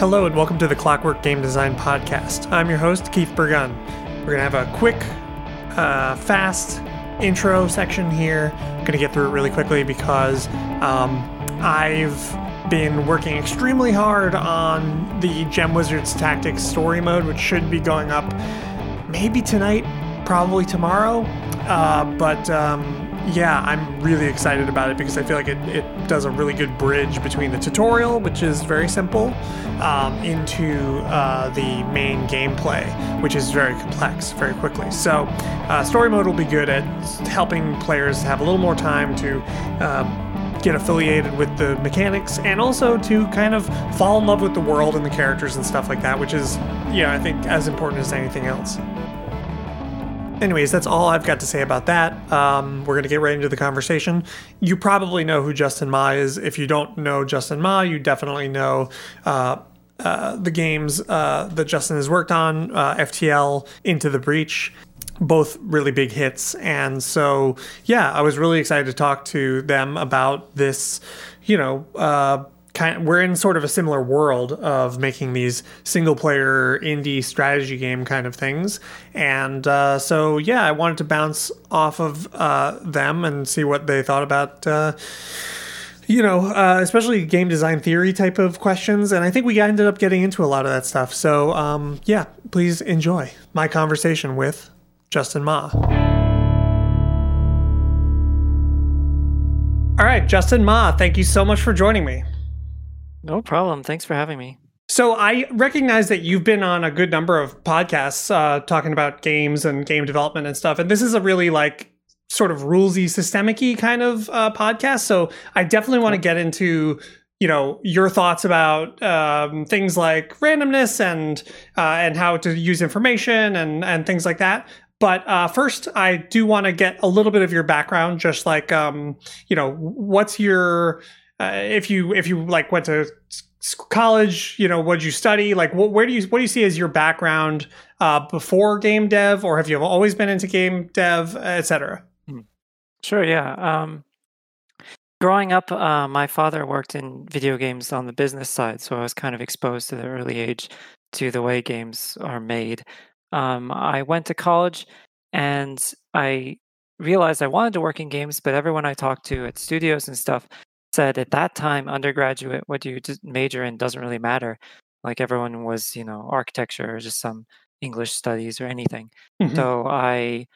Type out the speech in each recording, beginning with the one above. Hello and welcome to the Clockwork Game Design Podcast. I'm your host, Keith Burgun. We're going to have a quick, fast intro section here. I'm going to get through it really quickly because I've been working extremely hard on the Gem Wizards Tactics story mode, which should be going up maybe tonight, probably tomorrow. Yeah, I'm really excited about it because I feel like it does a really good bridge between the tutorial, which is very simple, into the main gameplay, which is very complex very quickly. So story mode will be good at helping players have a little more time to get affiliated with the mechanics and also to kind of fall in love with the world and the characters and stuff like that, which is, I think as important as anything else. Anyways, that's all I've got to say about that. We're going to get right into the conversation. You probably know who Justin Ma is. If you don't know Justin Ma, you definitely know the games that Justin has worked on, FTL, Into the Breach, both really big hits. And so, yeah, I was really excited to talk to them about this, we're in sort of a similar world of making these single-player indie strategy game kind of things. And so, yeah, I wanted to bounce off of them and see what they thought about, especially game design theory type of questions. And I think we ended up getting into a lot of that stuff. So, yeah, please enjoy my conversation with Justin Ma. All right, Justin Ma, thank you so much for joining me. No problem. Thanks for having me. So I recognize that you've been on a good number of podcasts talking about games and game development and stuff. And this is a really sort of rulesy, systemic-y kind of podcast. So I definitely want to get into, your thoughts about things like randomness and how to use information and things like that. But first, I do want to get a little bit of your background, just what's your... if you went to college, what'd you study? What do you see as your background before game dev, or have you always been into game dev, etc.? Sure. Yeah. Growing up, my father worked in video games on the business side, so I was kind of exposed at an early age to the way games are made. I went to college, and I realized I wanted to work in games, but everyone I talked to at studios and stuff said at that time, undergraduate, what you major in doesn't really matter. Like everyone was, architecture or just some English studies or anything. Mm-hmm. So I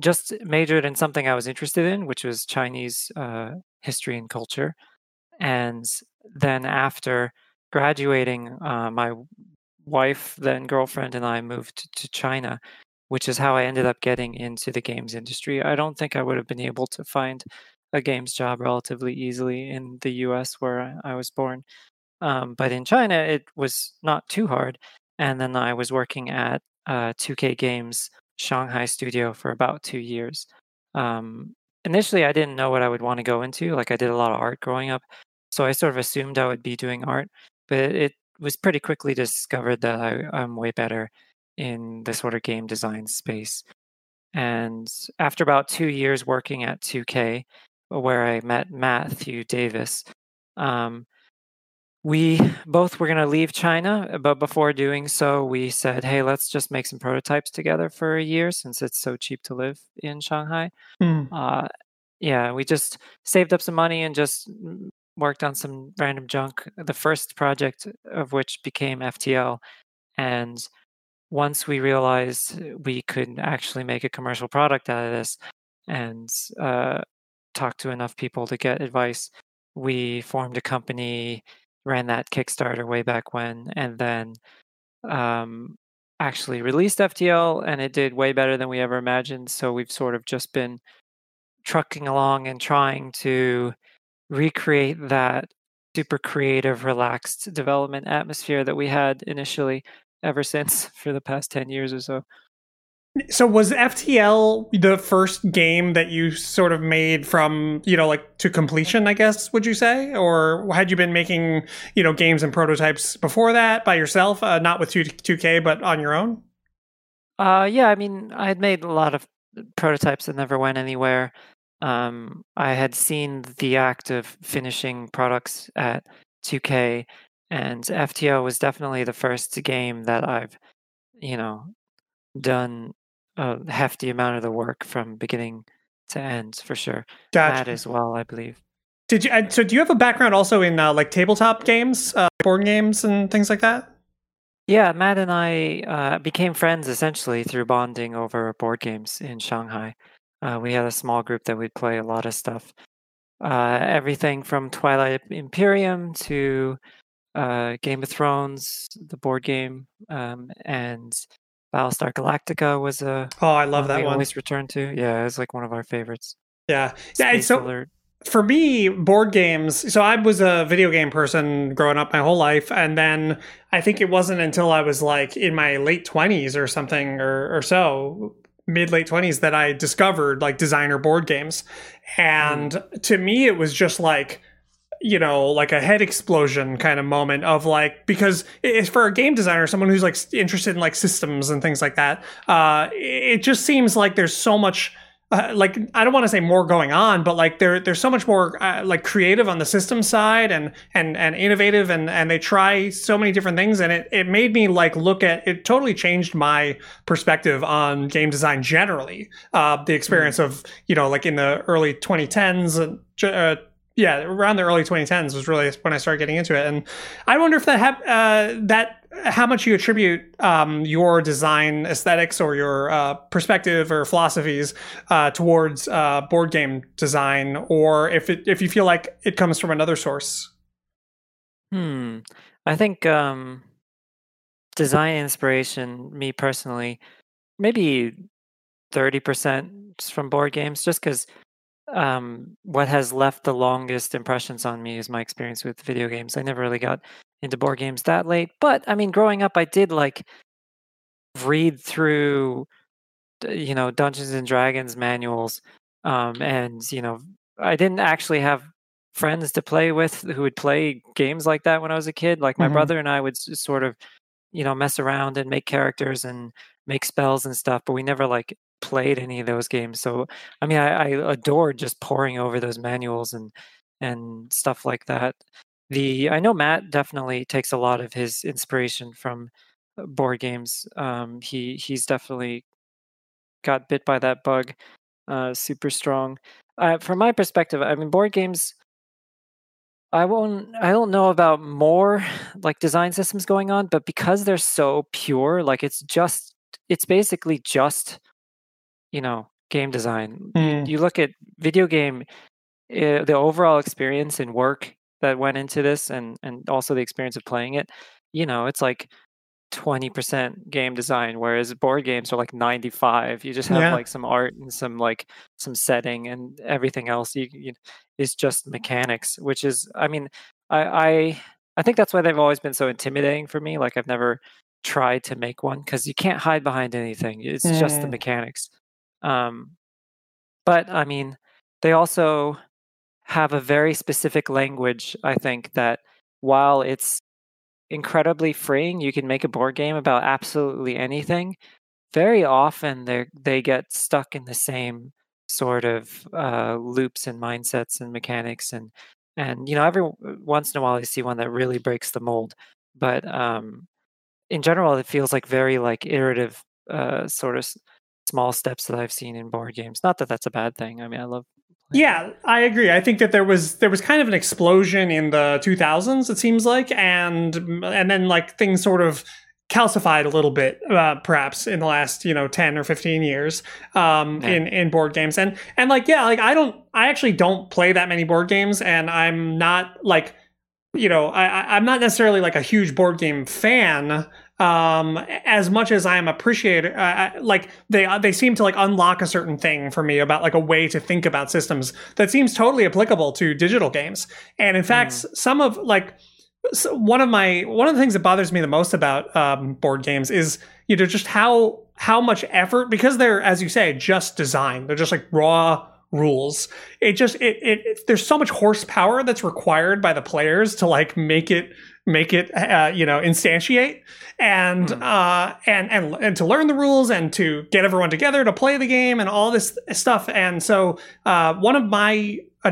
just majored in something I was interested in, which was Chinese history and culture. And then after graduating, my wife, then girlfriend, and I moved to China, which is how I ended up getting into the games industry. I don't think I would have been able to find a games job relatively easily in the US where I was born. But in China, it was not too hard. And then I was working at 2K Games Shanghai Studio for about 2 years. Initially, I didn't know what I would want to go into. I did a lot of art growing up, so I sort of assumed I would be doing art. But it was pretty quickly discovered that I'm way better in the sort of game design space. And after about 2 years working at 2K, where I met Matthew Davis. We both were going to leave China, but before doing so, we said, hey, let's just make some prototypes together for a year since it's so cheap to live in Shanghai. We just saved up some money and just worked on some random junk, the first project of which became FTL. And once we realized we could actually make a commercial product out of this and talk to enough people to get advice, we formed a company, ran that Kickstarter way back when, and then actually released FTL, and it did way better than we ever imagined. So we've sort of just been trucking along and trying to recreate that super creative, relaxed development atmosphere that we had initially ever since for the past 10 years or so. So was FTL the first game that you sort of made from, to completion, I guess, would you say? Or had you been making, games and prototypes before that by yourself, not with 2K, but on your own? I had made a lot of prototypes that never went anywhere. I had seen the act of finishing products at 2K And FTL was definitely the first game that I've, you know, done a hefty amount of the work from beginning to end, for sure. Gotcha. That as well, I believe. Did you? So do you have a background also in like tabletop games, board games and things like that? Yeah, Matt and I became friends essentially through bonding over board games in Shanghai. We had a small group that we'd play a lot of stuff. Everything from Twilight Imperium to Game of Thrones, the board game, and Battlestar Galactica was a... Oh, I love that one. We always return to. Yeah, it was like one of our favorites. Yeah. Space Alert. For me, board games, so I was a video game person growing up my whole life, and then I think it wasn't until I was like in my late 20s or something or so, mid-late 20s, that I discovered like designer board games. And to me, it was just like, you know, like a head explosion kind of moment of like, because it's for a game designer, someone who's like interested in like systems and things like that, it just seems like there's so much... like, I don't want to say more going on, but like there's so much more like creative on the system side and innovative and they try so many different things. And it made me like look at it, totally changed my perspective on game design generally. The experience of, you know, like in the early 2010s, around the early 2010s was really when I started getting into it. And I wonder if that how much you attribute your design aesthetics or your perspective or philosophies towards board game design, or if you feel like it comes from another source. I think design inspiration, me personally, maybe 30% from board games, just because what has left the longest impressions on me is my experience with video games. I never really got into board games that late, but I mean, growing up, I did like read through, you know, Dungeons and Dragons manuals, and you know, I didn't actually have friends to play with who would play games like that when I was a kid. Like my brother and I would sort of, you know, mess around and make characters and make spells and stuff, but we never like played any of those games. So I mean, I adored just poring over those manuals and stuff like that. I know Matt definitely takes a lot of his inspiration from board games. He's definitely got bit by that bug, super strong. From my perspective, I mean, board games, I don't know about more like design systems going on, but because they're so pure, like it's basically just, you know, game design. You look at video game, the overall experience and work that went into this and also the experience of playing it, you know, it's like 20% game design, whereas board games are like 95%. You just have like some art and some setting, and everything else you is just mechanics, which is, I mean, I think that's why they've always been so intimidating for me. Like I've never tried to make one because you can't hide behind anything. It's just the mechanics. But I mean, they also have a very specific language, I think, that while it's incredibly freeing, you can make a board game about absolutely anything. Very often they get stuck in the same sort of loops and mindsets and mechanics, and you know, every once in a while you see one that really breaks the mold, but in general it feels like very like iterative sort of small steps that I've seen in board games. Not that that's a bad thing. I mean, I love... Yeah, I agree. I think that there was kind of an explosion in the 2000s, it seems like, and then like things sort of calcified a little bit, perhaps in the last, you know, 10 or 15 years, in board games. And like, yeah, like I actually don't play that many board games, and I'm not like, you know, I'm not necessarily like a huge board game fan, as much as I'm appreciated, like they seem to like unlock a certain thing for me about like a way to think about systems that seems totally applicable to digital games. And in fact, some of like one of the things that bothers me the most about board games is, you know, just how much effort, because they're, as you say, just design. They're just like raw rules. There's so much horsepower that's required by the players to like make it you know, instantiate and to learn the rules and to get everyone together to play the game and all this stuff. And so an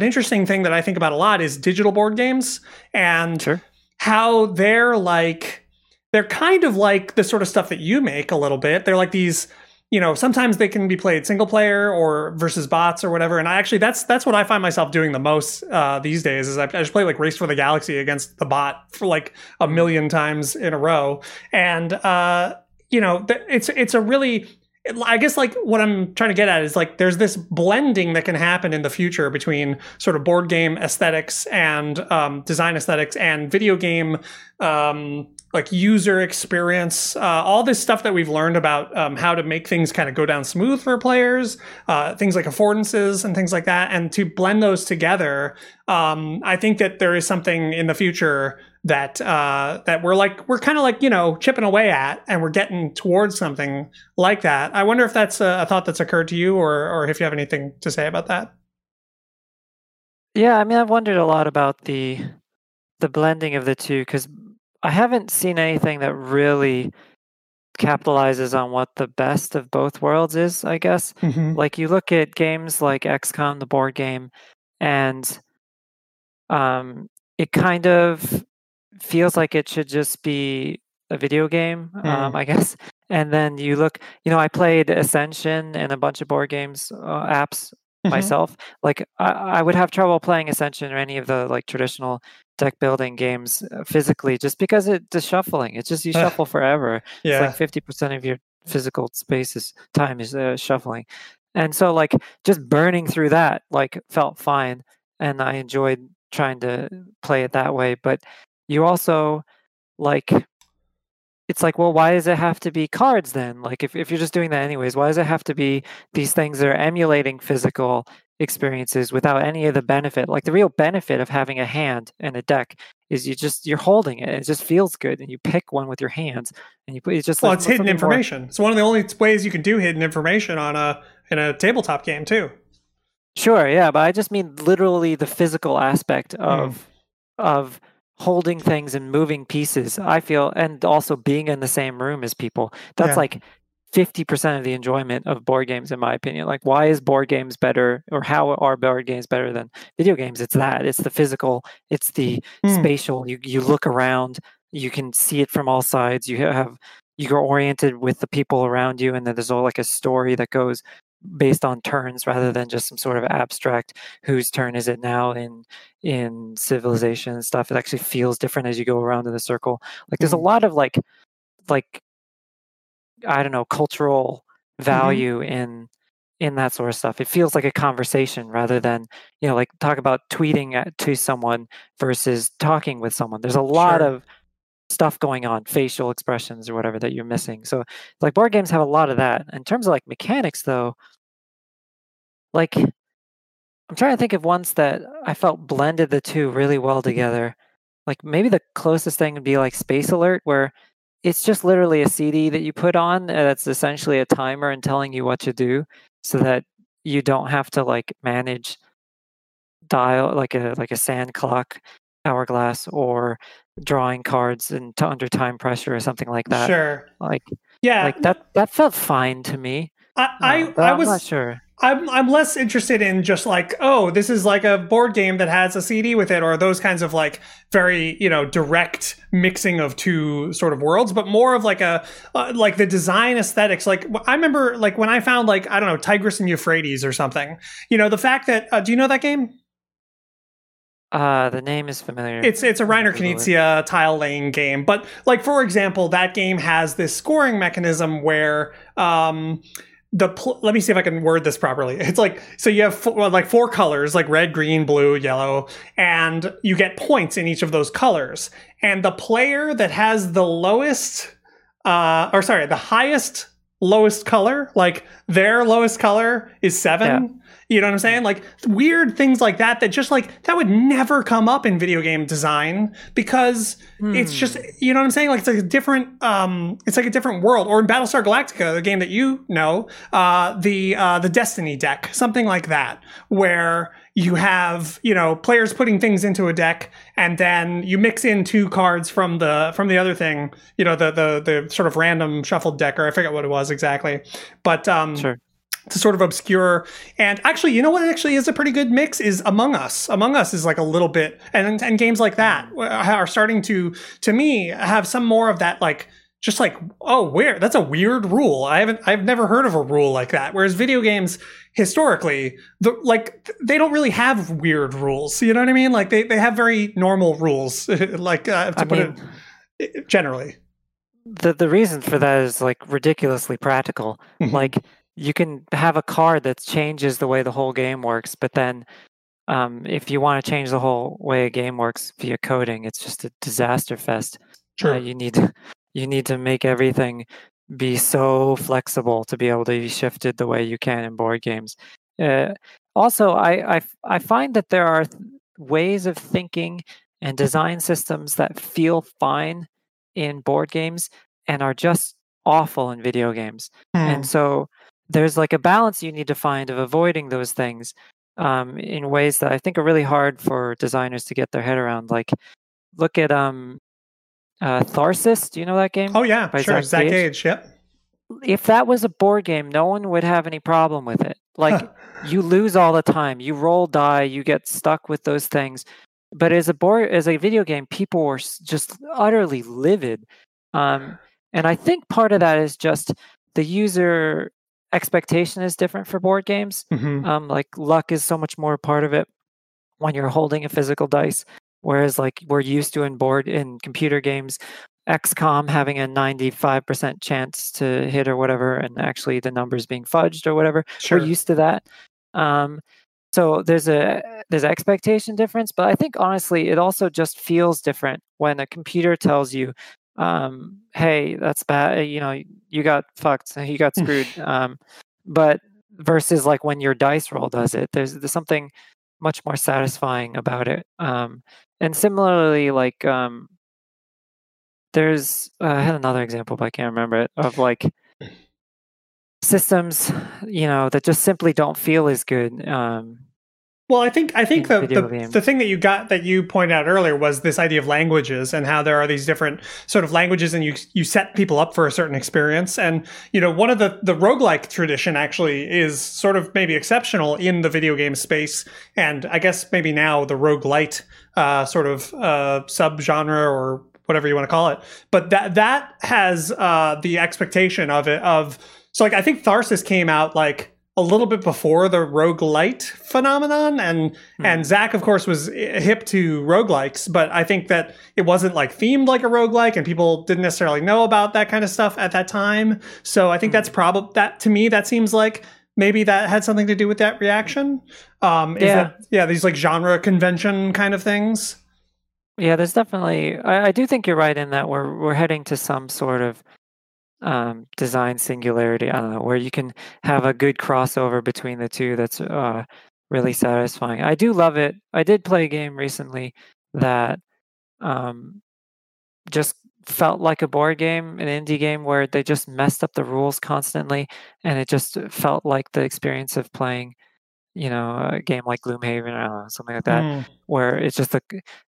interesting thing that I think about a lot is digital board games. And how they're like, they're kind of like the sort of stuff that you make a little bit. They're like these, you know, sometimes they can be played single player or versus bots or whatever. And I actually, that's what I find myself doing the most these days is I just play like Race for the Galaxy against the bot for like 1,000,000 times in a row. And, you know, it's a really, I guess like what I'm trying to get at is like, there's this blending that can happen in the future between sort of board game aesthetics and design aesthetics and video game like user experience, all this stuff that we've learned about how to make things kind of go down smooth for players, things like affordances and things like that. And to blend those together, I think that there is something in the future that that we're kind of like, you know, chipping away at, and we're getting towards something like that. I wonder if that's a thought that's occurred to you, or if you have anything to say about that. Yeah, I mean, I've wondered a lot about the blending of the two, because I haven't seen anything that really capitalizes on what the best of both worlds is, I guess. Mm-hmm. Like you look at games like XCOM, the board game, and it kind of feels like it should just be a video game, I guess. And then you look, you know, I played Ascension and a bunch of board games apps myself. Like I would have trouble playing Ascension or any of the like traditional deck building games physically, just because the shuffling. It's just you shuffle forever. Yeah. It's like 50% of your physical space's time is shuffling, and so like just burning through that like felt fine, and I enjoyed trying to play it that way. But you also like, it's like, well, why does it have to be cards then? Like, if you're just doing that anyways, why does it have to be these things that are emulating physical experiences without any of the benefit? Like, the real benefit of having a hand and a deck is you're holding it. It just feels good, and you pick one with your hands, and you put it's just. Well, it's hidden information. It's one of the only ways you can do hidden information on in a tabletop game too. Sure, yeah, but I just mean literally the physical aspect of holding things and moving pieces, I feel, and also being in the same room as people. That's like 50% of the enjoyment of board games, in my opinion. Like, why is board games better, or how are board games better than video games? It's that. It's the physical. It's the spatial. You look around. You can see it from all sides. You're oriented with the people around you, and then there's all like a story that goes based on turns rather than just some sort of abstract whose turn is it now in civilization and stuff. It actually feels different as you go around in the circle. Like there's a lot of like I don't know, cultural value in that sort of stuff. It feels like a conversation rather than, you know, like talk about tweeting to someone versus talking with someone. There's a lot of stuff going on, facial expressions or whatever, that you're missing. So like board games have a lot of that. In terms of like mechanics though, like I'm trying to think of ones that I felt blended the two really well together. Like maybe the closest thing would be like Space Alert, where it's just literally a CD that you put on that's essentially a timer and telling you what to do, so that you don't have to like manage dial like a sand clock, hourglass, or drawing cards and under time pressure or something like that. Sure. Like, yeah, like that felt fine to me. I'm not sure. I'm less interested in just like, oh, this is like a board game that has a CD with it, or those kinds of like very, you know, direct mixing of two sort of worlds, but more of like a like the design aesthetics. Like I remember like when I found like, I don't know, Tigris and Euphrates or something, you know, the fact that do you know that game? The name is familiar. It's a Reiner Knizia tile laying game, but like, for example, that game has this scoring mechanism where let me see if I can word this properly. It's like, so you have four colors, like red, green, blue, yellow, and you get points in each of those colors. And the player that has the highest lowest color, like their lowest color is 7. Yeah. You know what I'm saying? Like weird things like that just like that would never come up in video game design, because it's just, you know what I'm saying? Like it's like a different, it's like a different world. Or in Battlestar Galactica, the game that you know, the Destiny deck, something like that, where you have, you know, players putting things into a deck, and then you mix in two cards from the other thing, you know, the sort of random shuffled deck, or I forget what it was exactly, but to sort of obscure. And actually, you know what actually is a pretty good mix is Among Us. Among Us is like a little bit, and games like that are starting to me, have some more of that, like, just like, oh, where that's a weird rule. I've never heard of a rule like that. Whereas video games historically, they don't really have weird rules. You know what I mean? Like they have very normal rules, like to put it generally. The reason for that is like ridiculously practical. Mm-hmm. Like you can have a card that changes the way the whole game works, but then if you want to change the whole way a game works via coding, it's just a disaster fest. Sure. You need to make everything be so flexible to be able to be shifted the way you can in board games. Also, I find that there are ways of thinking and design systems that feel fine in board games and are just awful in video games. Mm. And so there's like a balance you need to find of avoiding those things in ways that I think are really hard for designers to get their head around. Like, look at... Tharsis, do you know that game? Oh yeah, by sure. Zach Age, yep. If that was a board game, no one would have any problem with it. Like you lose all the time, you roll die, you get stuck with those things. But as a video game, people were just utterly livid. And I think part of that is just the user expectation is different for board games. Mm-hmm. Like luck is so much more a part of it when you're holding a physical dice. Whereas, like, we're used to in computer games, XCOM having a 95% chance to hit or whatever, and actually the numbers being fudged or whatever. Sure. We're used to that. So there's an expectation difference, but I think honestly, it also just feels different when a computer tells you, "Hey, that's bad. You know, you got fucked. You got screwed." But versus like when your dice roll does it, there's something much more satisfying about it. And similarly, like there's I had another example, but I can't remember it, of like systems, you know, that just simply don't feel as good. Well, I think the thing that you pointed out earlier was this idea of languages and how there are these different sort of languages, and you set people up for a certain experience. And, you know, one of the roguelike tradition actually is sort of maybe exceptional in the video game space. And I guess maybe now the roguelite sort of subgenre or whatever you want to call it. But that has the expectation of it. So like I think Tharsis came out like a little bit before the roguelite phenomenon, and Zach, of course, was hip to roguelikes, but I think that it wasn't like themed like a roguelike, and people didn't necessarily know about that kind of stuff at that time. So I think that's probably that. To me, that seems like maybe that had something to do with that reaction. These like genre convention kind of things. Yeah, there's definitely. I do think you're right in that we're heading to some sort of design singularity, I don't know, where you can have a good crossover between the two that's really satisfying. I do love it. I did play a game recently that just felt like a board game, an indie game, where they just messed up the rules constantly, and it just felt like the experience of playing, you know, a game like Gloomhaven or something like that, where it's just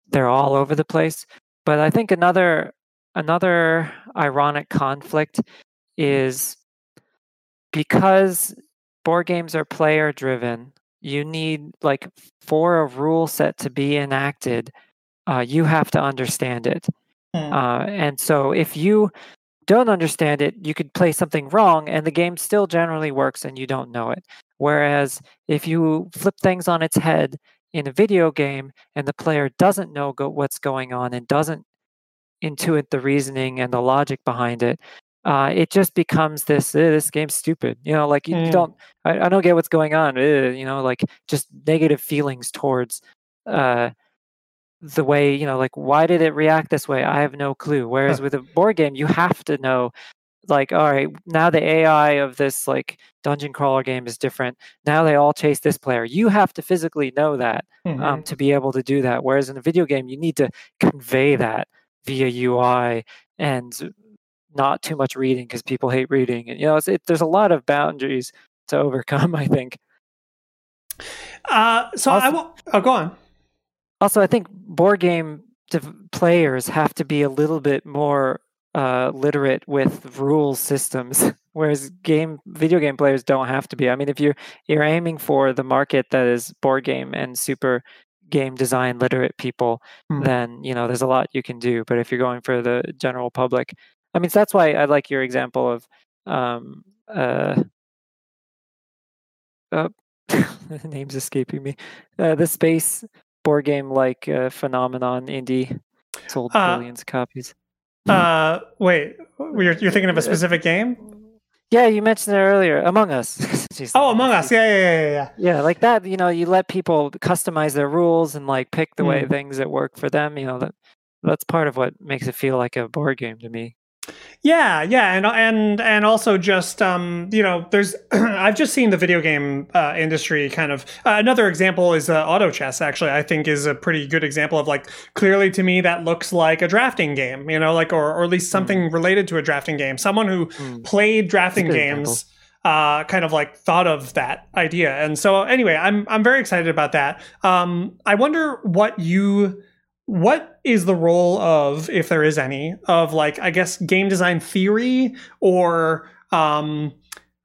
they're all over the place. But I think another ironic conflict is because board games are player driven, you need like for a rule set to be enacted, you have to understand it. And so if you don't understand it, you could play something wrong and the game still generally works and you don't know it. Whereas if you flip things on its head in a video game and the player doesn't know what's going on and doesn't intuit the reasoning and the logic behind it, it just becomes this game's stupid, you know, like you don't I don't get what's going on, you know, like just negative feelings towards the way, you know, like why did it react this way, I have no clue. Whereas with a board game you have to know, like, all right, now the AI of this like dungeon crawler game is different, now they all chase this player, you have to physically know that to be able to do that. Whereas in a video game you need to convey that via UI and not too much reading because people hate reading. And, you know, there's a lot of boundaries to overcome, I think. Go on. Also, I think board game players have to be a little bit more literate with rule systems Whereas video game players don't have to be. I mean, if you're aiming for the market that is board game and super game design literate people, then, you know, there's a lot you can do. But if you're going for the general public, I mean, so that's why I like your example of the name's escaping me. The space board game like phenomenon indie sold billions of copies. Wait, you're thinking of a specific game? Yeah, you mentioned it earlier. Among Us. Jeez, oh, Among Us. Yeah. Yeah, like that, you know, you let people customize their rules and like pick the way things that work for them. You know, that's part of what makes it feel like a board game to me. Yeah. And also just, you know, there's, I've just seen the video game industry kind of, another example is auto chess, actually, I think is a pretty good example of like, clearly to me, that looks like a drafting game, you know, like, or at least something related to a drafting game. Someone who played drafting games kind of like thought of that idea. And so anyway, I'm very excited about that. I wonder what is the role of, if there is any, of like, I guess, game design theory or, I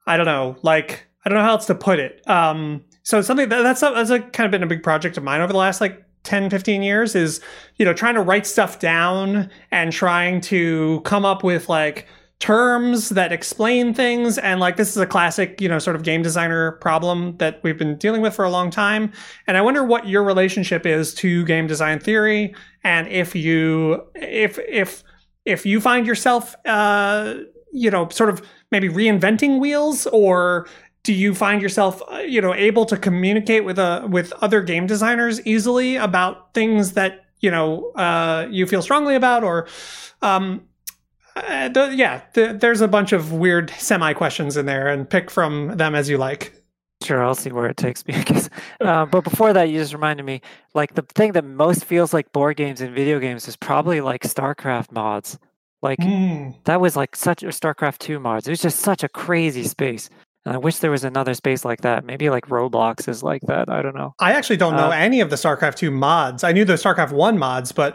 don't know, like, I don't know how else to put it. So something that's like kind of been a big project of mine over the last like 10, 15 years is, you know, trying to write stuff down and trying to come up with like terms that explain things. And like, this is a classic, you know, sort of game designer problem that we've been dealing with for a long time. And I wonder what your relationship is to game design theory. And if you find yourself, you know, sort of maybe reinventing wheels, or do you find yourself, you know, able to communicate with other game designers easily about things that, you know, you feel strongly about, or, there's a bunch of weird semi-questions in there, and pick from them as you like. Sure, I'll see where it takes me, I guess. But before that, you just reminded me, like, the thing that most feels like board games and video games is probably, like, StarCraft mods. Like, that was, like, such a StarCraft 2 mods. It was just such a crazy space. And I wish there was another space like that. Maybe, like, Roblox is like that. I don't know. I actually don't know any of the StarCraft 2 mods. I knew the StarCraft 1 mods, but,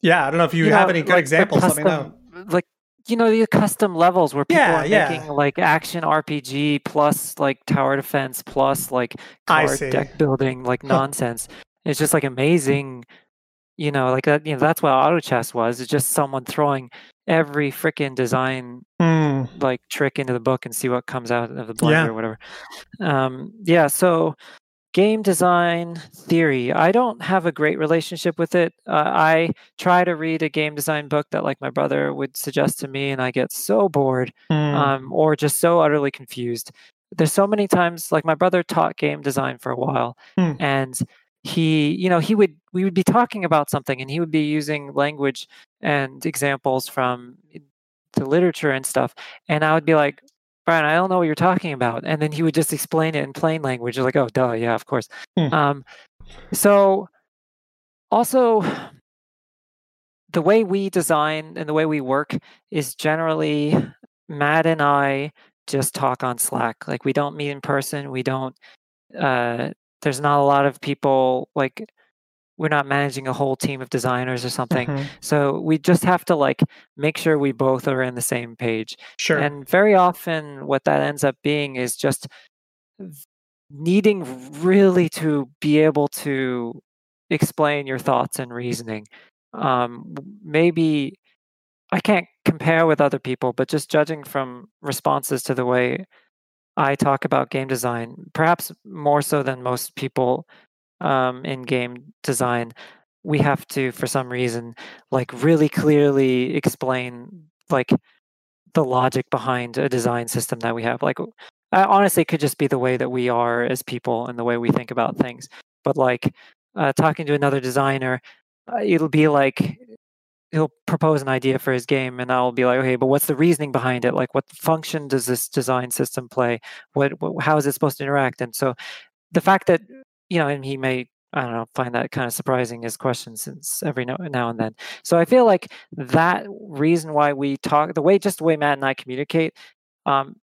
yeah, I don't know if you have any good examples. Let me know. Like, you know, the custom levels where people are making like action RPG plus like tower defense plus like card deck building like nonsense. It's just like amazing, you know, like that. You know, that's what auto chess was. It's just someone throwing every freaking design like trick into the book and see what comes out of the blender or whatever. So game design theory, I don't have a great relationship with it. I try to read a game design book that like my brother would suggest to me, and I get so bored or just so utterly confused. There's so many times, like my brother taught game design for a while and we would be talking about something and he would be using language and examples from the literature and stuff. And I would be like, Brian, I don't know what you're talking about. And then he would just explain it in plain language. You're like, oh, duh, yeah, of course. So also the way we design and the way we work is generally Matt and I just talk on Slack. Like we don't meet in person. We don't, there's not a lot of people, like we're not managing a whole team of designers or something. So we just have to like make sure we both are in the same page. Sure. And very often what that ends up being is just needing really to be able to explain your thoughts and reasoning. Maybe I can't compare with other people, but just judging from responses to the way I talk about game design, perhaps more so than most people in game design, we have to, for some reason, like really clearly explain like the logic behind a design system that we have. Like, honestly, it could just be the way that we are as people and the way we think about things. But like talking to another designer, it'll be like he'll propose an idea for his game, and I'll be like, okay, but what's the reasoning behind it? Like, what function does this design system play? What how is it supposed to interact? And so, the fact that and he may, I don't know, find that kind of surprising, his question, since every now and then. So I feel like that reason why we talk, the way Matt and I communicate,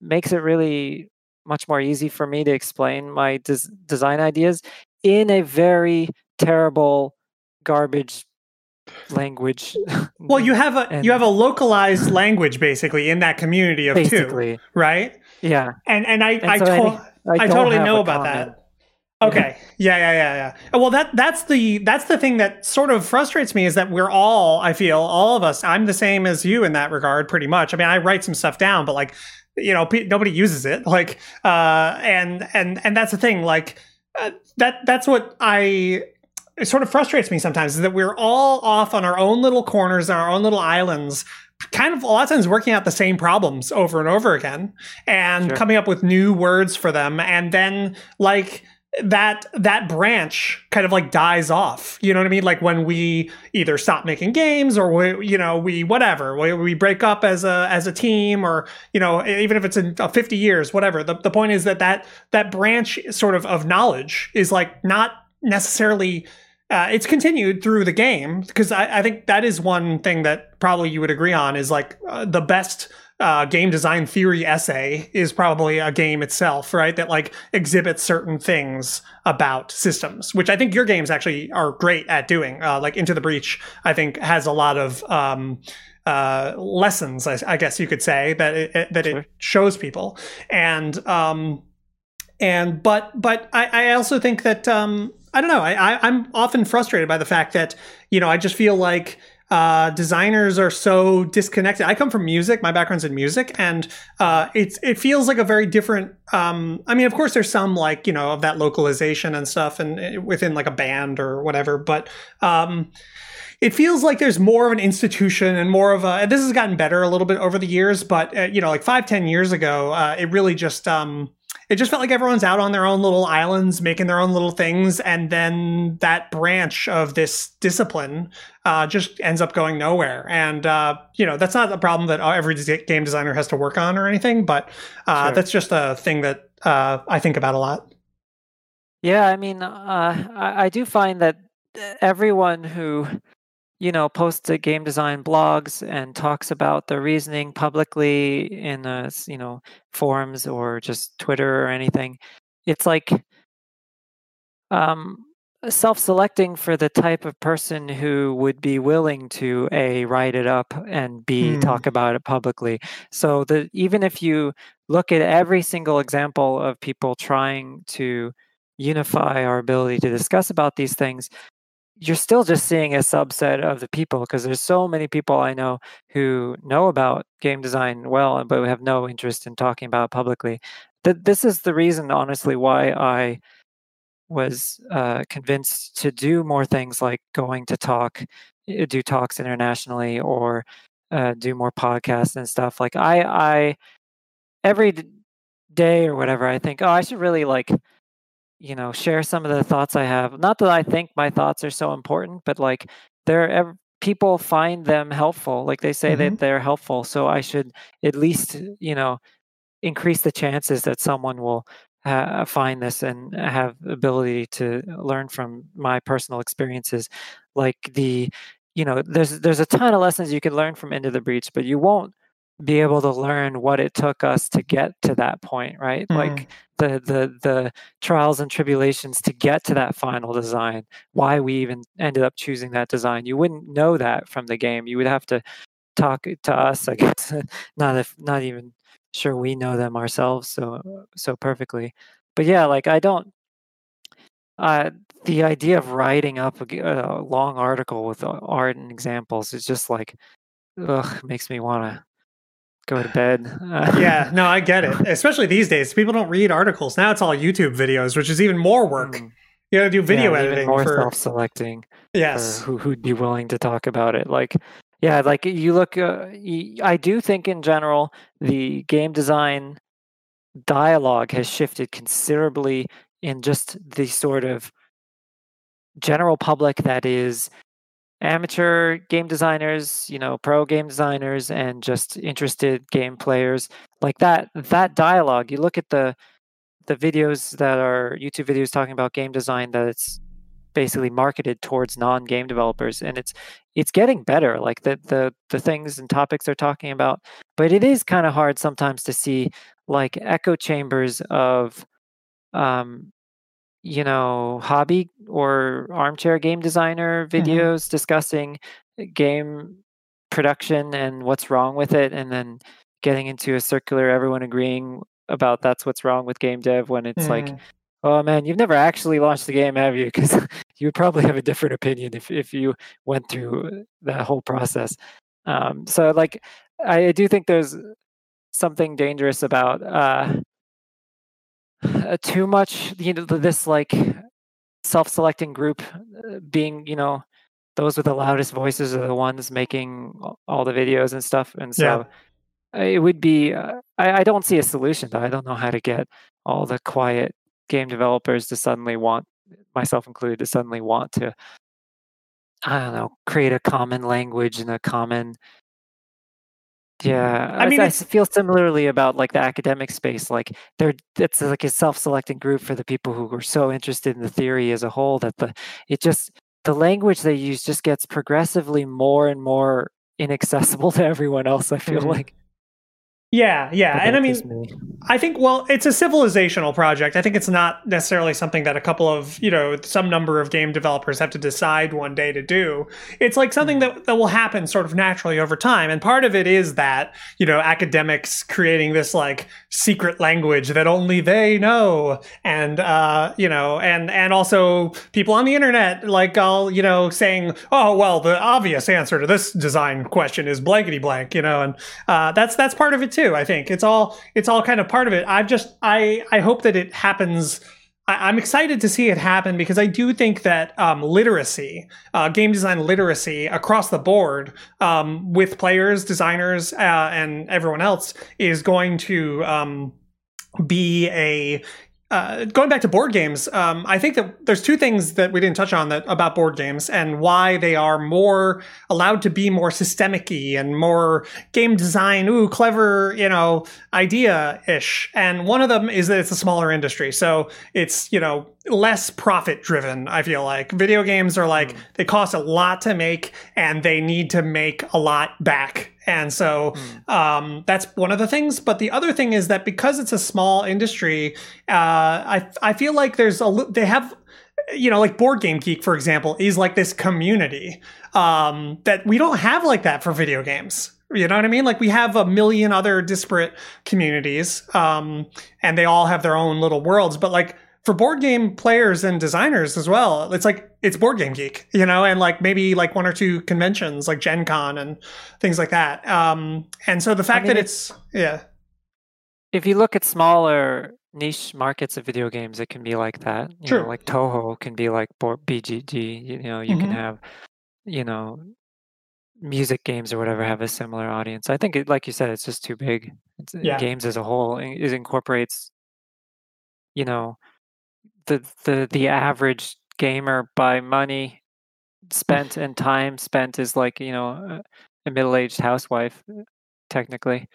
makes it really much more easy for me to explain my design ideas in a very terrible, garbage language. Well, you have a localized language basically in that community of two, right? Yeah. And I totally know about that. Okay. Yeah. Well, that's the thing that sort of frustrates me is that we're all, I feel, all of us, I'm the same as you in that regard, pretty much. I mean, I write some stuff down, but like, you know, nobody uses it. Like, and that's the thing. Like, that's what it sort of frustrates me sometimes, is that we're all off on our own little corners and our own little islands, kind of a lot of times working out the same problems over and over again, and coming up with new words for them, and then like that branch kind of like dies off, you know what I mean? Like when we either stop making games, or we break up as a team, or, you know, even if it's in 50 years, whatever, the point is that branch sort of knowledge is like not necessarily it's continued through the game, because I think that is one thing that probably you would agree on, is like the best game design theory essay is probably a game itself, right? That like exhibits certain things about systems, which I think your games actually are great at doing. Like Into the Breach, I think, has a lot of lessons, I guess you could say, that it shows people. But I also think that I don't know. I'm often frustrated by the fact that, you know, I just feel like designers are so disconnected. I come from music. My background's in music, and it feels like a very different. I mean, of course, there's some, like, you know, of that localization and stuff, and within like a band or whatever, but. It feels like there's more of an institution and more of a, and this has gotten better a little bit over the years, but, you know, like 5-10 years ago, it really just, it just felt like everyone's out on their own little islands, making their own little things. And then that branch of this discipline just ends up going nowhere. And, you know, that's not a problem that every game designer has to work on or anything, but that's just a thing that I think about a lot. Yeah, I mean, I do find that everyone who, you know, posts game design blogs and talks about their reasoning publicly in, you know, forums or just Twitter or anything, it's like self-selecting for the type of person who would be willing to A, write it up, and B, talk about it publicly. So that even if you look at every single example of people trying to unify our ability to discuss about these things, you're still just seeing a subset of the people, because there's so many people I know who know about game design well, but have no interest in talking about it publicly. This is the reason, honestly, why I was convinced to do more things like do talks internationally, or do more podcasts and stuff. Like I every day or whatever, I think, oh, I should really, like, you know, share some of the thoughts I have. Not that I think my thoughts are so important, but like people find them helpful. Like they say that they're helpful. So I should at least, you know, increase the chances that someone will find this and have ability to learn from my personal experiences. Like you know, there's a ton of lessons you can learn from Into the Breach, but you won't be able to learn what it took us to get to that point, right? Like the trials and tribulations to get to that final design, why we even ended up choosing that design. You wouldn't know that from the game. You would have to talk to us, I guess. Not even sure we know them ourselves so perfectly. But yeah, like I don't. The idea of writing up a long article with art and examples is just like, ugh, makes me want to go to bed. Yeah, no, I get it. Especially these days, people don't read articles. Now it's all YouTube videos, which is even more work. You gotta do video editing, more self-selecting. Yes, who'd be willing to talk about it? Like, yeah, like you look. I do think in general the game design dialogue has shifted considerably in just the sort of general public that is amateur game designers, you know, pro game designers, and just interested game players. Like that dialogue, you look at the videos that are YouTube videos talking about game design, that it's basically marketed towards non-game developers, and it's getting better, like the things and topics they're talking about. But it is kind of hard sometimes to see like echo chambers of you know, hobby or armchair game designer videos discussing game production and what's wrong with it, and then getting into a circular, everyone agreeing about that's what's wrong with game dev, when it's like, oh man, you've never actually launched the game, have you? Because you would probably have a different opinion if you went through that whole process. So like, I do think there's something dangerous about too much, you know, this like self-selecting group being, you know, those with the loudest voices are the ones making all the videos and stuff. And so it would be, I don't see a solution, though. I don't know how to get all the quiet game developers to suddenly want, myself included, to suddenly want to, I don't know, create a common language and a common, I mean, I feel similarly about like the academic space. Like it's like a self-selecting group for the people who are so interested in the theory as a whole that the language they use just gets progressively more and more inaccessible to everyone else, I feel like. Yeah. And I mean, I think, well, it's a civilizational project. I think it's not necessarily something that a couple of, you know, some number of game developers have to decide one day to do. It's like something that will happen sort of naturally over time. And part of it is that, you know, academics creating this like secret language that only they know. And, you know, and also people on the internet, like all, you know, saying, oh, well, the obvious answer to this design question is blankety blank, you know, and that's part of it too. I think it's all kind of part of it. I hope that it happens. I'm excited to see it happen because I do think that literacy, game design literacy across the board with players, designers, and everyone else is going to be a. Going back to board games, I think that there's two things that we didn't touch on about board games and why they are more allowed to be more systemic-y and more game design, ooh, clever, you know, idea-ish. And one of them is that it's a smaller industry. So it's, you know, less profit driven. I feel like video games are like, they cost a lot to make and they need to make a lot back. And so that's one of the things. But the other thing is that because it's a small industry, I feel like they have, you know, like Board Game Geek, for example, is like this community that we don't have like that for video games. You know what I mean? Like we have a million other disparate communities and they all have their own little worlds. But like, for board game players and designers as well, it's like it's Board Game Geek, you know, and like maybe like one or two conventions like Gen Con and things like that. And so the fact that it's if you look at smaller niche markets of video games, it can be like that. You know, like Toho can be like BGG. You know, you can have, you know, music games or whatever have a similar audience. I think, like you said, it's just too big. Games as a whole, it incorporates, you know. The average gamer by money spent and time spent is like, you know, a middle-aged housewife technically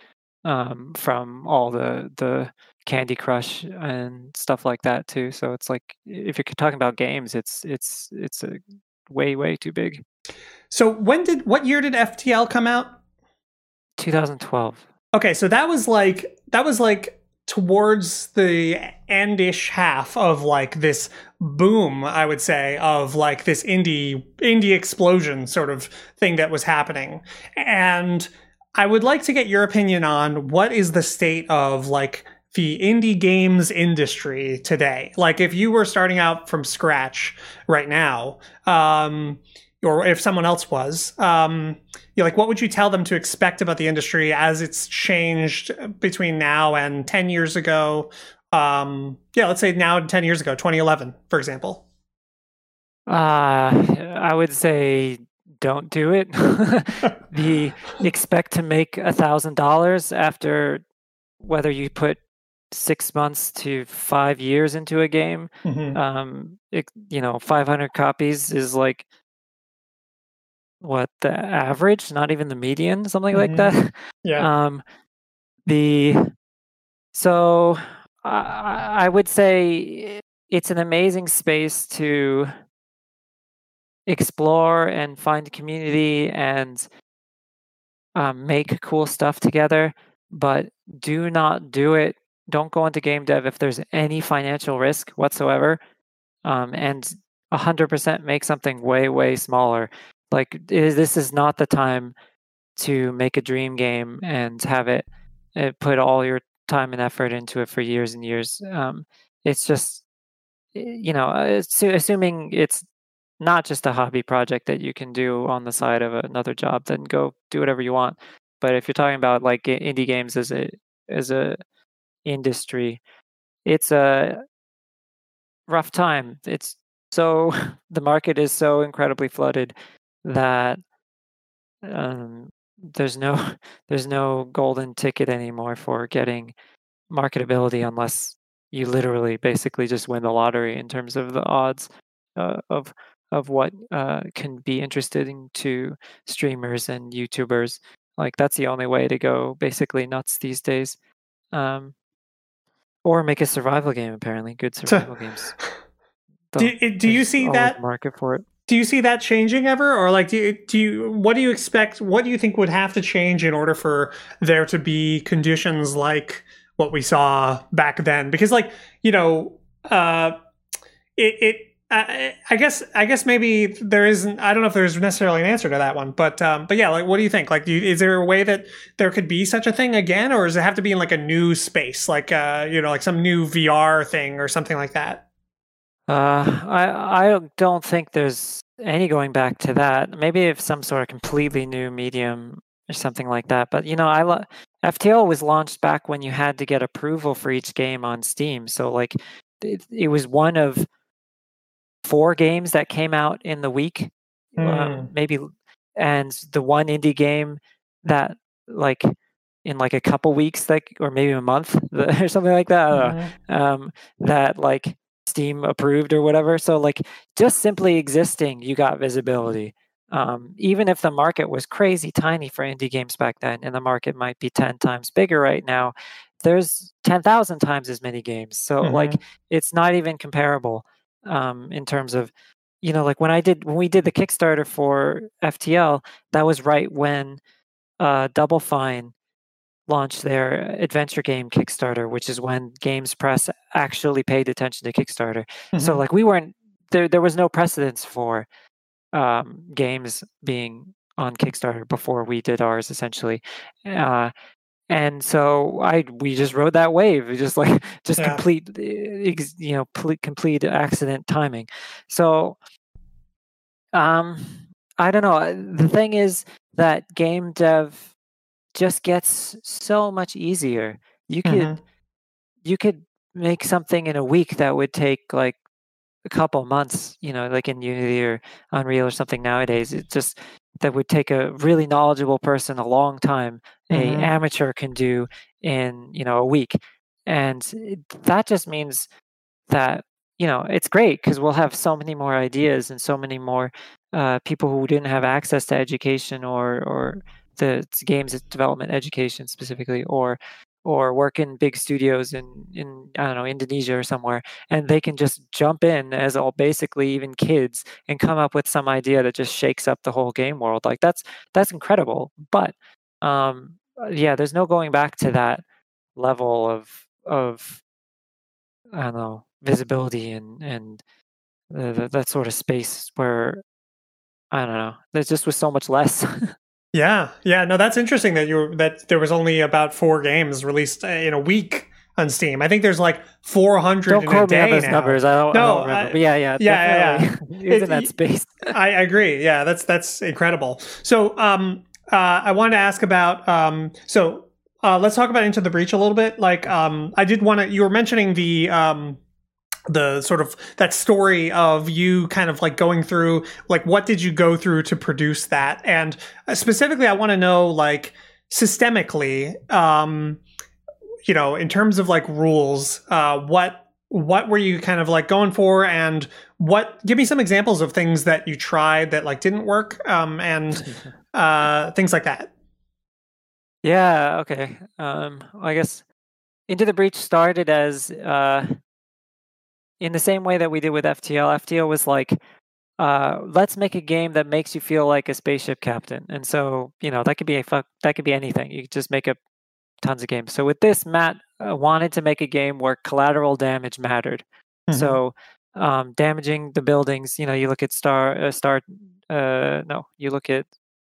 from all the Candy Crush and stuff like that too. So it's like if you're talking about games, it's a way too big. So what year did FTL come out? 2012. Okay, so that was like towards the end-ish half of like this boom, I would say, of like this indie explosion sort of thing that was happening. And I would like to get your opinion on what is the state of like the indie games industry today. Like if you were starting out from scratch right now, or if someone else was, you're like, what would you tell them to expect about the industry as it's changed between now and 10 years ago? Let's say now and 10 years ago, 2011, for example. I would say don't do it. Expect to make $1,000 after whether you put 6 months to 5 years into a game. 500 copies is like, what, the average, not even the median, something like that. I would say it's an amazing space to explore and find community and make cool stuff together, but do not do it. Don't go into game dev if there's any financial risk whatsoever. and 100% make something way, way smaller. Like, this is not the time to make a dream game and have it put all your time and effort into it for years and years. It's just, you know, assuming it's not just a hobby project that you can do on the side of another job, then go do whatever you want. But if you're talking about like indie games as a industry, it's a rough time. It's so, the market is so incredibly flooded that there's no golden ticket anymore for getting marketability unless you literally basically just win the lottery in terms of the odds of what can be interesting to streamers and YouTubers. Like, that's the only way to go basically nuts these days. Or make a survival game, apparently. Good survival games. Do you see that market for it? Do you see that changing ever? Or like, do you what do you expect? What do you think would have to change in order for there to be conditions like what we saw back then? Because, like, you know, I guess maybe there isn't. I don't know if there's necessarily an answer to that one, but yeah, like, what do you think? Like, is there a way that there could be such a thing again, or does it have to be in like a new space, like you know, like some new VR thing or something like that? I don't think there's any going back to that. Maybe if some sort of completely new medium or something like that. But you know, FTL was launched back when you had to get approval for each game on Steam, so like it was one of 4 games that came out in the week, maybe, and the one indie game that like in like a couple weeks, like, or maybe a month or something like that, that like Steam approved or whatever. So like, just simply existing, you got visibility. Even if the market was crazy tiny for indie games back then, and the market might be 10 times bigger right now, there's 10,000 times as many games. So like, it's not even comparable. In terms of, you know, like when we did the Kickstarter for FTL, that was right when Double Fine launched their adventure game Kickstarter, which is when Games Press actually paid attention to Kickstarter. So like, we weren't there. There was no precedence for games being on Kickstarter before we did ours, essentially. And so we just rode that wave. It just like complete accident timing. So I don't know. The thing is that game dev just gets so much easier. You could you could make something in a week that would take like a couple months, you know, like in Unity or Unreal or something nowadays. It just that would take a really knowledgeable person a long time. A amateur can do in, you know, a week. And that just means that, you know, it's great because we'll have so many more ideas and so many more people who didn't have access to education or the games development education specifically, or work in big studios in I don't know, Indonesia or somewhere, and they can just jump in as all basically even kids and come up with some idea that just shakes up the whole game world. Like that's incredible. But yeah, there's no going back to that level of I don't know, visibility and that sort of space where I don't know, there just was so much less. Yeah. No, that's interesting that there was only about 4 games released in a week on Steam. I think there's like 400 in a day now. Don't quote me on those numbers. I don't remember. But yeah. It was in that space. I agree. Yeah, that's incredible. So I wanted to ask about. Let's talk about Into the Breach a little bit. Like, I did want to. You were mentioning the sort of that story of you kind of like going through, like, what did you go through to produce that? And specifically, I want to know, like, systemically, you know, in terms of like rules, what were you kind of like going for, and give me some examples of things that you tried that like didn't work, and things like that. Yeah. Okay. I guess Into the Breach started as, in the same way that we did with FTL. FTL was like, let's make a game that makes you feel like a spaceship captain. And so, you know, that could be anything. You could just make up tons of games. So with this, Matt wanted to make a game where collateral damage mattered. So damaging the buildings. You know, you look at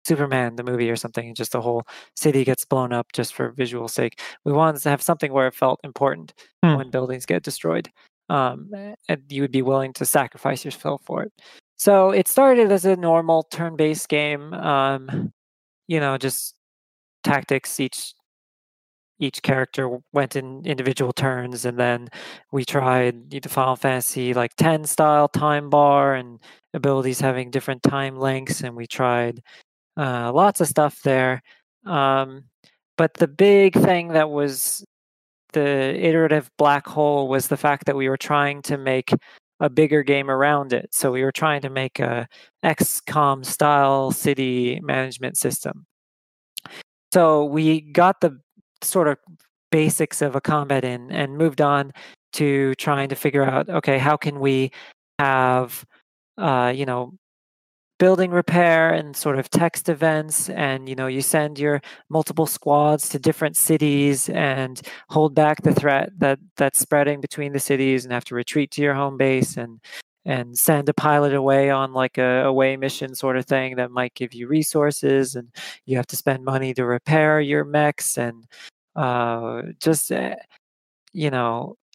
Superman, the movie or something, and just the whole city gets blown up just for visual sake. We wanted to have something where it felt important when buildings get destroyed. And you would be willing to sacrifice yourself for it. So it started as a normal turn-based game, just tactics. Each character went in individual turns, and then we tried the Final Fantasy like 10 style time bar and abilities having different time lengths, and we tried lots of stuff there. But the big thing that was the iterative black hole was the fact that we were trying to make a bigger game around it. So we were trying to make a XCOM style city management system. So we got the sort of basics of a combat in and moved on to trying to figure out, okay, how can we have, building repair and sort of text events, and you send your multiple squads to different cities and hold back the threat that's spreading between the cities, and have to retreat to your home base and send a pilot away on like a away mission sort of thing that might give you resources, and you have to spend money to repair your mechs, and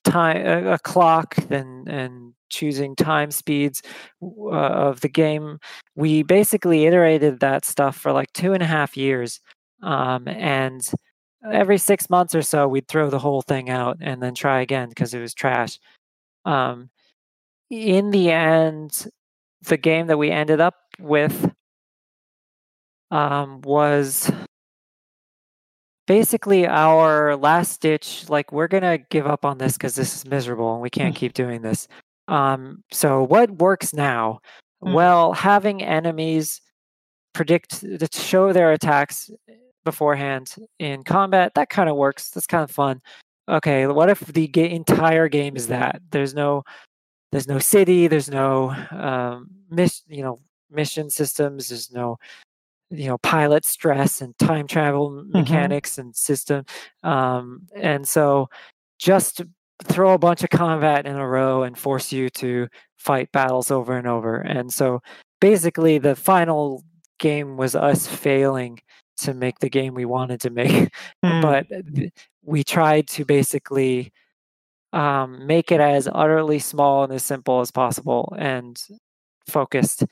time a clock and choosing time speeds of the game. We basically iterated that stuff for like 2.5 years, and every 6 months or so we'd throw the whole thing out and then try again because it was trash. In the end, the game that we ended up with was basically our last ditch, like, we're going to give up on this because this is miserable and we can't keep doing this. So what works now? Well, having enemies show their attacks beforehand in combat, that kind of works. That's kind of fun. Okay, what if the entire game is that? There's no city, there's no mission systems, there's no pilot stress and time travel mechanics and system. And so just throw a bunch of combat in a row and force you to fight battles over and over. And so basically the final game was us failing to make the game we wanted to make. But we tried to basically make it as utterly small and as simple as possible and focused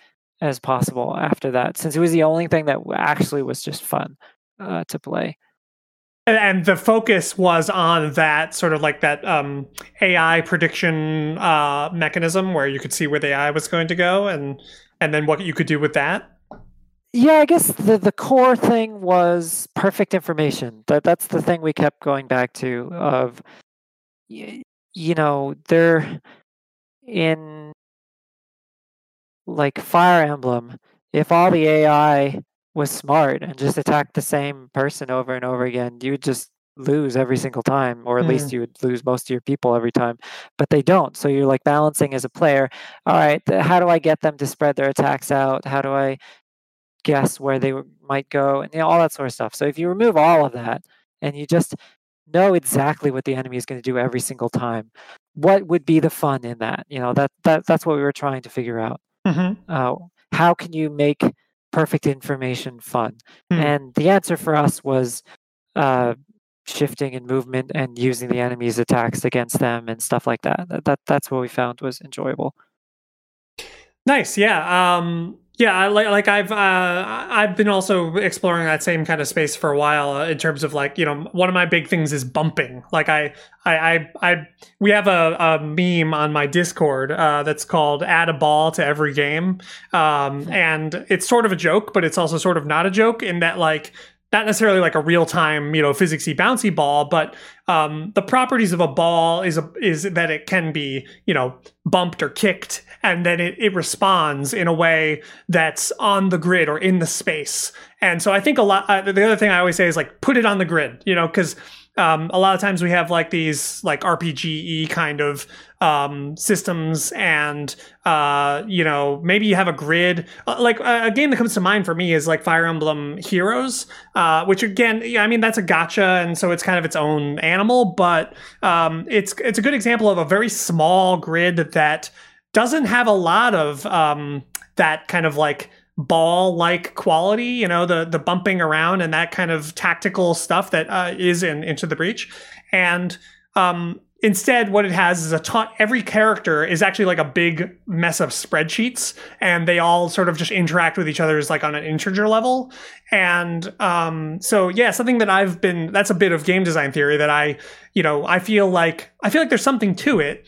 as possible after that, since it was the only thing that actually was just fun to play. And the focus was on that sort of like that AI prediction mechanism where you could see where the AI was going to go and then what you could do with that. Yeah, I guess the core thing was perfect information. That's the thing we kept going back to of, they're in like Fire Emblem, if all the AI was smart and just attacked the same person over and over again, you would just lose every single time, or at least you would lose most of your people every time. But they don't. So you're like balancing as a player. All right, how do I get them to spread their attacks out? How do I guess where they might go? And all that sort of stuff. So if you remove all of that and you just know exactly what the enemy is going to do every single time, what would be the fun in that? That's what we were trying to figure out. How can you make perfect information fun? And the answer for us was shifting and movement and using the enemy's attacks against them and stuff like that. That's what we found was enjoyable. Nice. Yeah. Yeah. Like I've been also exploring that same kind of space for a while in terms of like, one of my big things is bumping. Like we have a meme on my Discord that's called "Add a Ball to Every Game," and it's sort of a joke, but it's also sort of not a joke in that, like, not necessarily like a real time, physicsy bouncy ball, but the properties of a ball is that it can be, bumped or kicked, and then it responds in a way that's on the grid or in the space. And so I think the other thing I always say is like, put it on the grid, because a lot of times we have like these like RPG-y kind of systems, and maybe you have a grid. Like a game that comes to mind for me is like Fire Emblem Heroes, which again, that's a gacha, and so it's kind of its own animal, but it's a good example of a very small grid that doesn't have a lot of that kind of like ball-like quality, you know, the bumping around and that kind of tactical stuff that is in Into the Breach. And instead, what it has is a ton. Every character is actually like a big mess of spreadsheets, and they all sort of just interact with each other as like on an integer level. And so, yeah, something that I've been, that's a bit of game design theory that I feel like there's something to it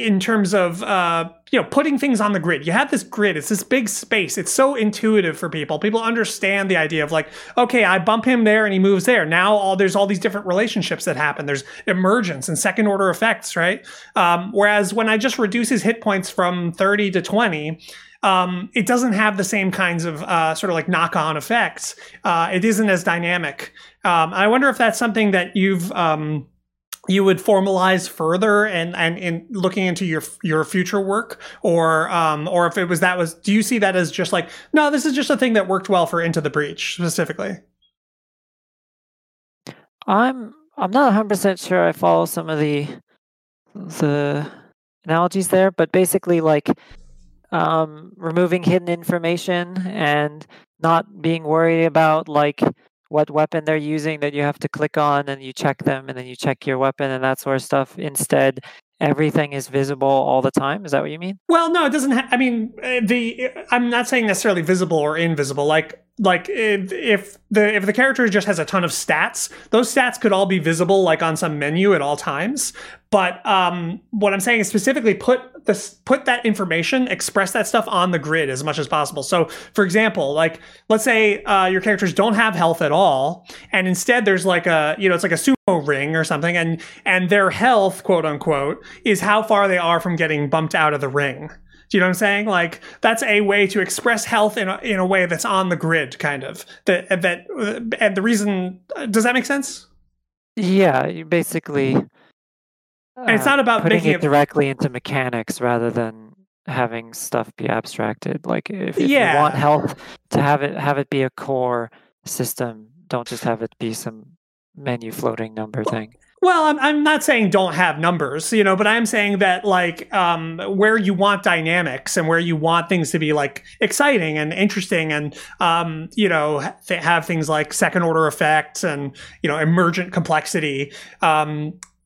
in terms of, putting things on the grid. You have this grid. It's this big space. It's so intuitive for people. People understand the idea of like, okay, I bump him there and he moves there. Now there's all these different relationships that happen. There's emergence and second order effects, right? Whereas when I just reduce his hit points from 30 to 20, it doesn't have the same kinds of sort of like knock-on effects. It isn't as dynamic. I wonder if that's something that you would formalize further and in looking into your future work, or if it was that was, do you see that as just like, no, this is just a thing that worked well for Into the Breach specifically? I'm not 100% sure I follow some of the analogies there, but basically like, removing hidden information and not being worried about like what weapon they're using that you have to click on and you check them and then you check your weapon and that sort of stuff. Instead, everything is visible all the time. Is that what you mean? Well, no, it doesn't. I'm not saying necessarily visible or invisible. Like if the character just has a ton of stats, those stats could all be visible like on some menu at all times. But what I'm saying is specifically put that information, express that stuff on the grid as much as possible. So, for example, like let's say your characters don't have health at all, and instead there's like a, you know, it's like a sumo ring or something, and their health, quote unquote, is how far they are from getting bumped out of the ring. Do you know what I'm saying? Like that's a way to express health in a way that's on the grid, kind of. That and the reason, does that make sense? Yeah, you basically. And it's not about putting it directly into mechanics rather than having stuff be abstracted. Like if you want health to have it be a core system, don't just have it be some menu floating number thing. Well, I'm not saying don't have numbers, you know, but I'm saying that like where you want dynamics and where you want things to be like exciting and interesting and, you know, have things like second order effects and, you know, emergent complexity,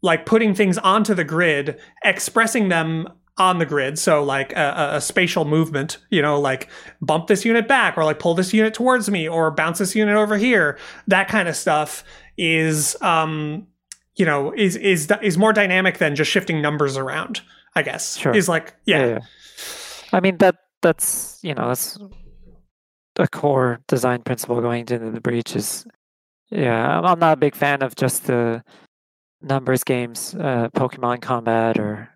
like putting things onto the grid, expressing them on the grid. So like a spatial movement, you know, like bump this unit back or like pull this unit towards me or bounce this unit over here. That kind of stuff is... you know, is more dynamic than just shifting numbers around, I guess. Sure. Is like, yeah. I mean, that's, you know, that's a core design principle going into the Breach is, yeah, I'm not a big fan of just the numbers games, Pokemon Combat or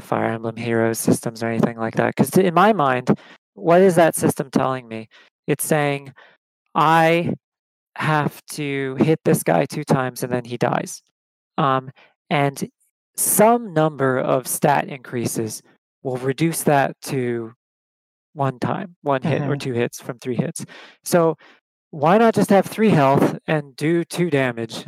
Fire Emblem Heroes systems or anything like that. Because in my mind, what is that system telling me? It's saying, I have to hit this guy 2 times and then he dies, and some number of stat increases will reduce that to 1 hit or 2 hits from 3 hits. So why not just have 3 health and do 2 damage?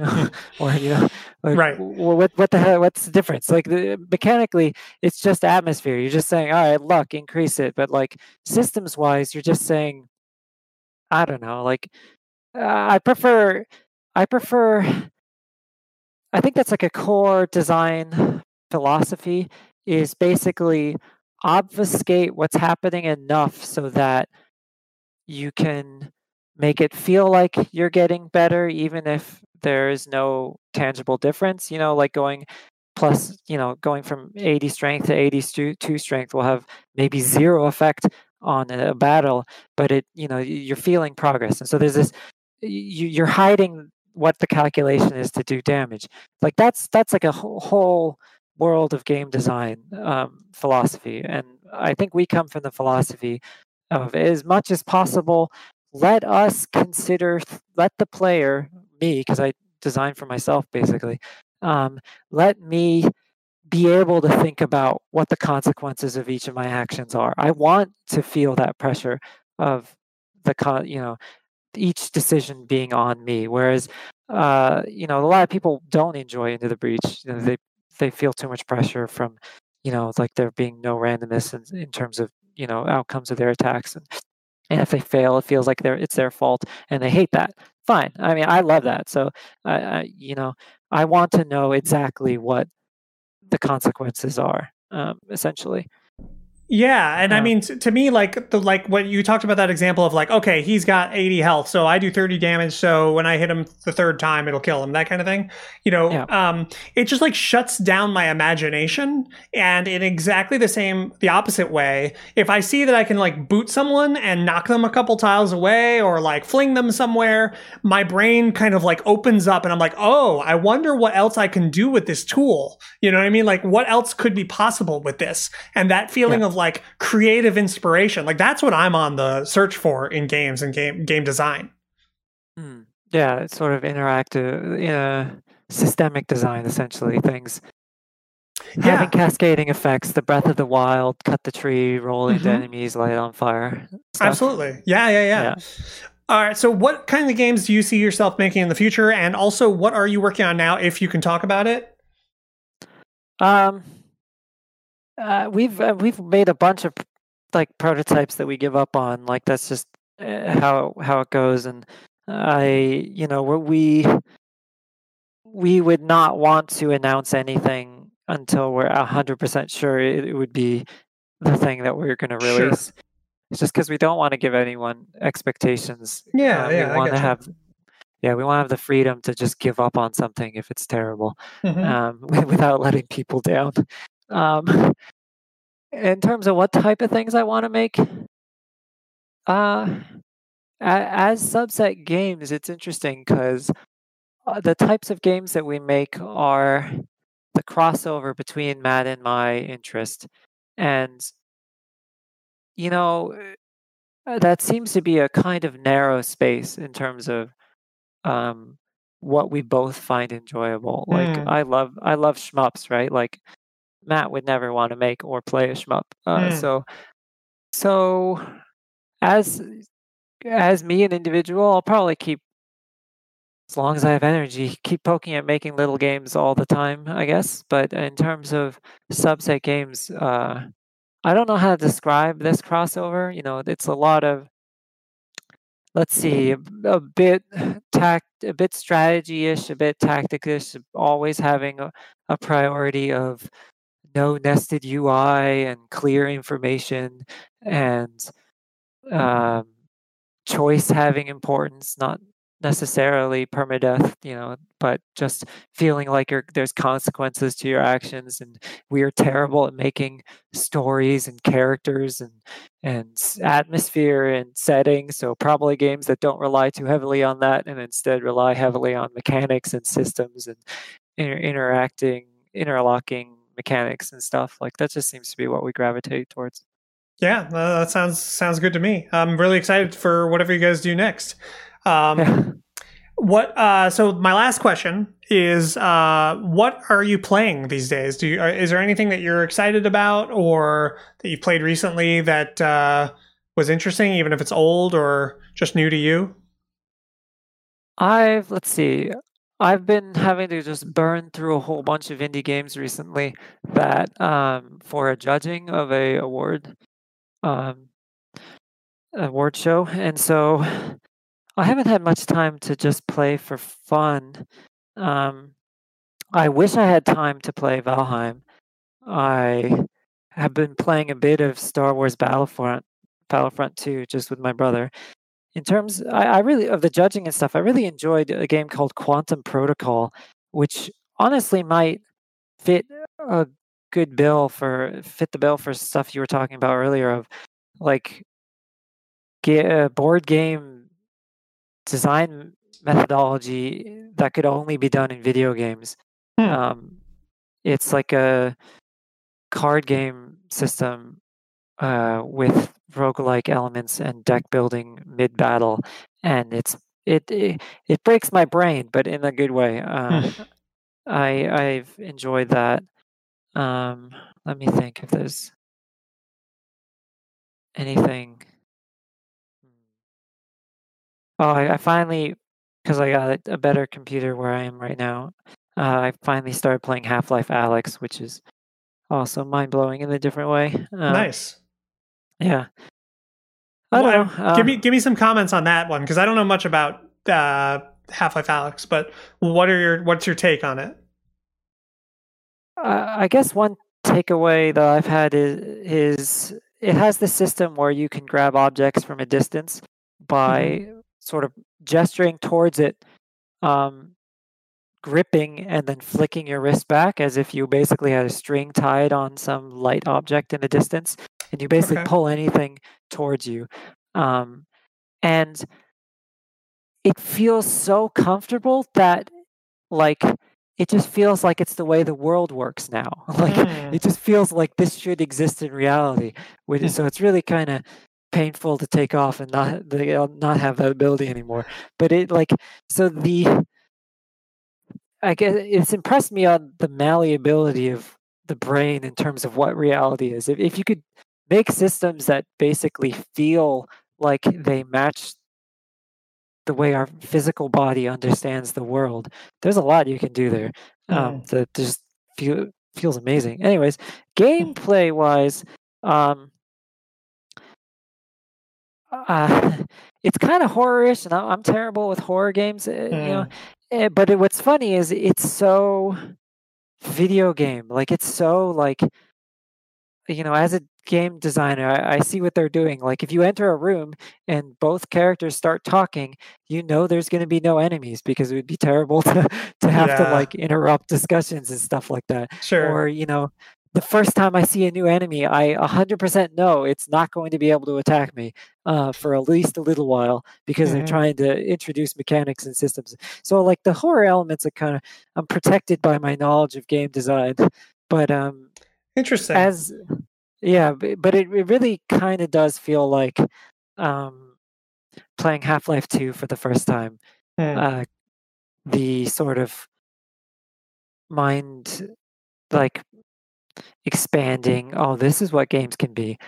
Or, you know, like, right, what the hell, what's the difference? Like mechanically it's just atmosphere. You're just saying, all right, luck, increase it. But like systems wise, you're just saying, I don't know, like I think that's like a core design philosophy, is basically obfuscate what's happening enough so that you can make it feel like you're getting better, even if there is no tangible difference, you know, like going from 80 strength to 82 strength will have maybe 0 effect on a battle, but it, you know, you're feeling progress. And so there's this, you're hiding what the calculation is to do damage. Like that's like a whole world of game design philosophy. And I think we come from the philosophy of, as much as possible, let the player, me, because I design for myself basically, let me be able to think about what the consequences of each of my actions are. I want to feel that pressure of each decision being on me. Whereas, you know, a lot of people don't enjoy Into the Breach. You know, they they feel too much pressure from, you know, like there being no randomness in terms of, you know, outcomes of their attacks. And if they fail, it feels like it's their fault, and they hate that. Fine. I mean, I love that. So, you know, I want to know exactly what the consequences are, essentially. Yeah, and I mean, to me, like what you talked about, that example of like, okay, he's got 80 health, so I do 30 damage, so when I hit him the third time, it'll kill him, that kind of thing. You know, yeah. It just like shuts down my imagination. And in exactly the opposite way, if I see that I can like boot someone and knock them a couple tiles away or like fling them somewhere, my brain kind of like opens up and I'm like, oh, I wonder what else I can do with this tool. You know what I mean? Like what else could be possible with this? And that feeling of like creative inspiration, like that's what I'm on the search for in games and game design. Yeah, it's sort of interactive, systemic design, essentially. Things having cascading effects, the breath of the wild, cut the tree, roll into enemies, light on fire. Stuff. Absolutely. Yeah. All right. So, what kind of games do you see yourself making in the future, and also what are you working on now, if you can talk about it? We've made a bunch of like prototypes that we give up on. Like that's just how it goes. And we would not want to announce anything until we're 100% sure it would be the thing that we're going to release. Sure. It's just because we don't want to give anyone expectations. We want to have the freedom to just give up on something if it's terrible, without letting people down. In terms of what type of things I want to make, as Subset Games, it's interesting because the types of games that we make are the crossover between Matt and my interest, and you know, that seems to be a kind of narrow space in terms of what we both find enjoyable. Like I love shmups, right? Like Matt would never want to make or play a shmup. So as me, an individual, I'll probably keep, as long as I have energy, keep poking at making little games all the time, I guess. But in terms of Subset Games, I don't know how to describe this crossover. You know, it's a lot of, let's see, a bit strategy-ish, a bit tactic-ish, always having a priority of no nested UI and clear information, and choice having importance, not necessarily permadeath, you know, but just feeling like there's consequences to your actions. And we are terrible at making stories and characters and atmosphere and setting. So probably games that don't rely too heavily on that and instead rely heavily on mechanics and systems and interlocking mechanics and stuff. Like that just seems to be what we gravitate towards. Yeah, that sounds good to me. I'm really excited for whatever you guys do next. So my last question is, what are you playing these days? Is there anything that you're excited about or that you've played recently that was interesting, even if it's old or just new to you? I've been having to just burn through a whole bunch of indie games recently that for a judging of a award show, and so I haven't had much time to just play for fun. I wish I had time to play Valheim. I have been playing a bit of Star Wars Battlefront 2, just with my brother. In terms, I really, of the judging and stuff, I really enjoyed a game called Quantum Protocol, which honestly might fit a good bill for stuff you were talking about earlier of like board game design methodology that could only be done in video games. It's like a card game system with roguelike elements and deck building mid battle, and it breaks my brain, but in a good way. I've enjoyed that. Let me think if there's anything. Oh, I finally, because I got a better computer where I am right now, I finally started playing Half-Life Alyx, which is also mind-blowing in a different way. Nice. Yeah. I don't know. Give me some comments on that one, because I don't know much about Half-Life Alyx, but what's your take on it? I guess one takeaway that I've had is it has this system where you can grab objects from a distance by sort of gesturing towards it, gripping and then flicking your wrist back as if you basically had a string tied on some light object in the distance, and you basically pull anything towards you. And it feels so comfortable that, like, it just feels like it's the way the world works now. Like, it just feels like this should exist in reality. So it's really kind of painful to take off and not have that ability anymore. But it, like, so I guess it's impressed me on the malleability of the brain in terms of what reality is. If you could make systems that basically feel like they match the way our physical body understands the world, there's a lot you can do there. That just feels amazing. Anyways, gameplay-wise, it's kind of horror-ish, and I'm terrible with horror games, you know. But what's funny is it's so video game. Like, it's so, like, you know, as a game designer, I see what they're doing. Like, if you enter a room and both characters start talking, you know there's going to be no enemies, because it would be terrible to have to, like, interrupt discussions and stuff like that. Sure. Or, you know, the first time I see a new enemy, I 100% know it's not going to be able to attack me for at least a little while, because they're trying to introduce mechanics and systems. So, like, the horror elements are kind of, I'm protected by my knowledge of game design. But interesting. But it really kind of does feel like playing Half-Life 2 for the first time. The sort of mind, like, expanding, oh, this is what games can be.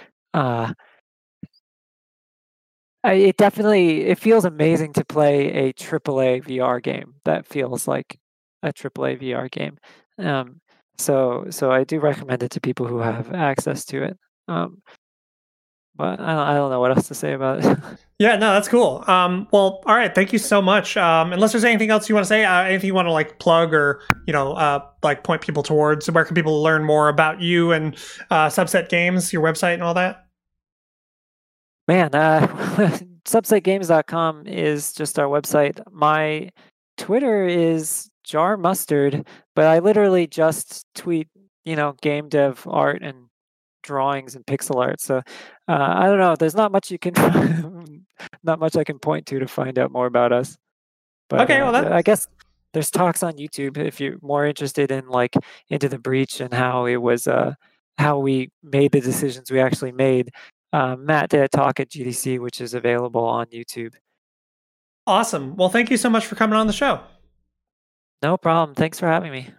It feels amazing to play a AAA VR game that feels like a AAA VR game. So I do recommend it to people who have access to it. But I don't know what else to say about it. Yeah, no, that's cool. Well, all right. Thank you so much. Unless there's anything else you want to say, anything you want to, like, plug, or, you know, like, point people towards, where can people learn more about you and Subset Games, your website and all that? Man, subsetgames.com is just our website. My Twitter is Jar Mustard, but I literally just tweet, you know, game dev art and drawings and pixel art. So I don't know. There's not much I can point to find out more about us. But, okay, well, I guess there's talks on YouTube if you're more interested in, like, Into the Breach and how it was, how we made the decisions we actually made. Matt did a talk at GDC, which is available on YouTube. Awesome. Well, thank you so much for coming on the show. No problem. Thanks for having me.